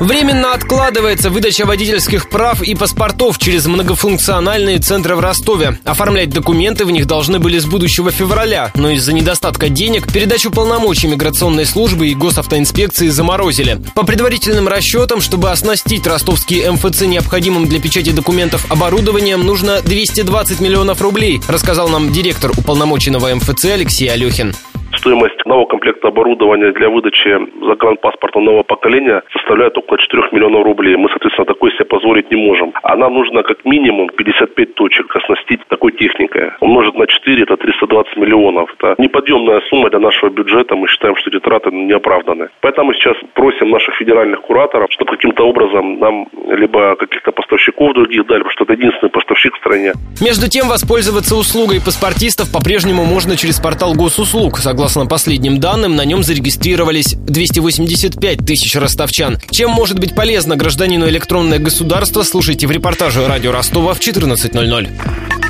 Временно откладывается выдача водительских прав и паспортов через многофункциональные центры в Ростове. Оформлять документы в них должны были с будущего февраля, но из-за недостатка денег передачу полномочий миграционной службы и госавтоинспекции заморозили. По предварительным расчетам, чтобы оснастить ростовские МФЦ необходимым для печати документов оборудованием, нужно 220 миллионов рублей, рассказал нам директор уполномоченного МФЦ Алексей Алехин. Стоимость нового комплекта оборудования для выдачи загранпаспорта нового поколения составляет около 4 миллионов рублей. Мы, соответственно, такой себе позволить не можем. А нам нужно как минимум 55 точек оснастить такой техникой. Умножить на 4 – это 320 миллионов. Это неподъемная сумма для нашего бюджета. Мы считаем, что эти траты неоправданы. Поэтому сейчас просим наших федеральных кураторов, чтобы каким-то образом нам либо каких-то поставщиков других дали, потому что это единственный поставщик в стране. Между тем, воспользоваться услугой паспортистов по-прежнему можно через портал Госуслуг. Согласно последним данным, на нем зарегистрировались 285 тысяч ростовчан. Чем может быть полезно гражданину электронное государство, слушайте в репортаже «Радио Ростова» в 14:00.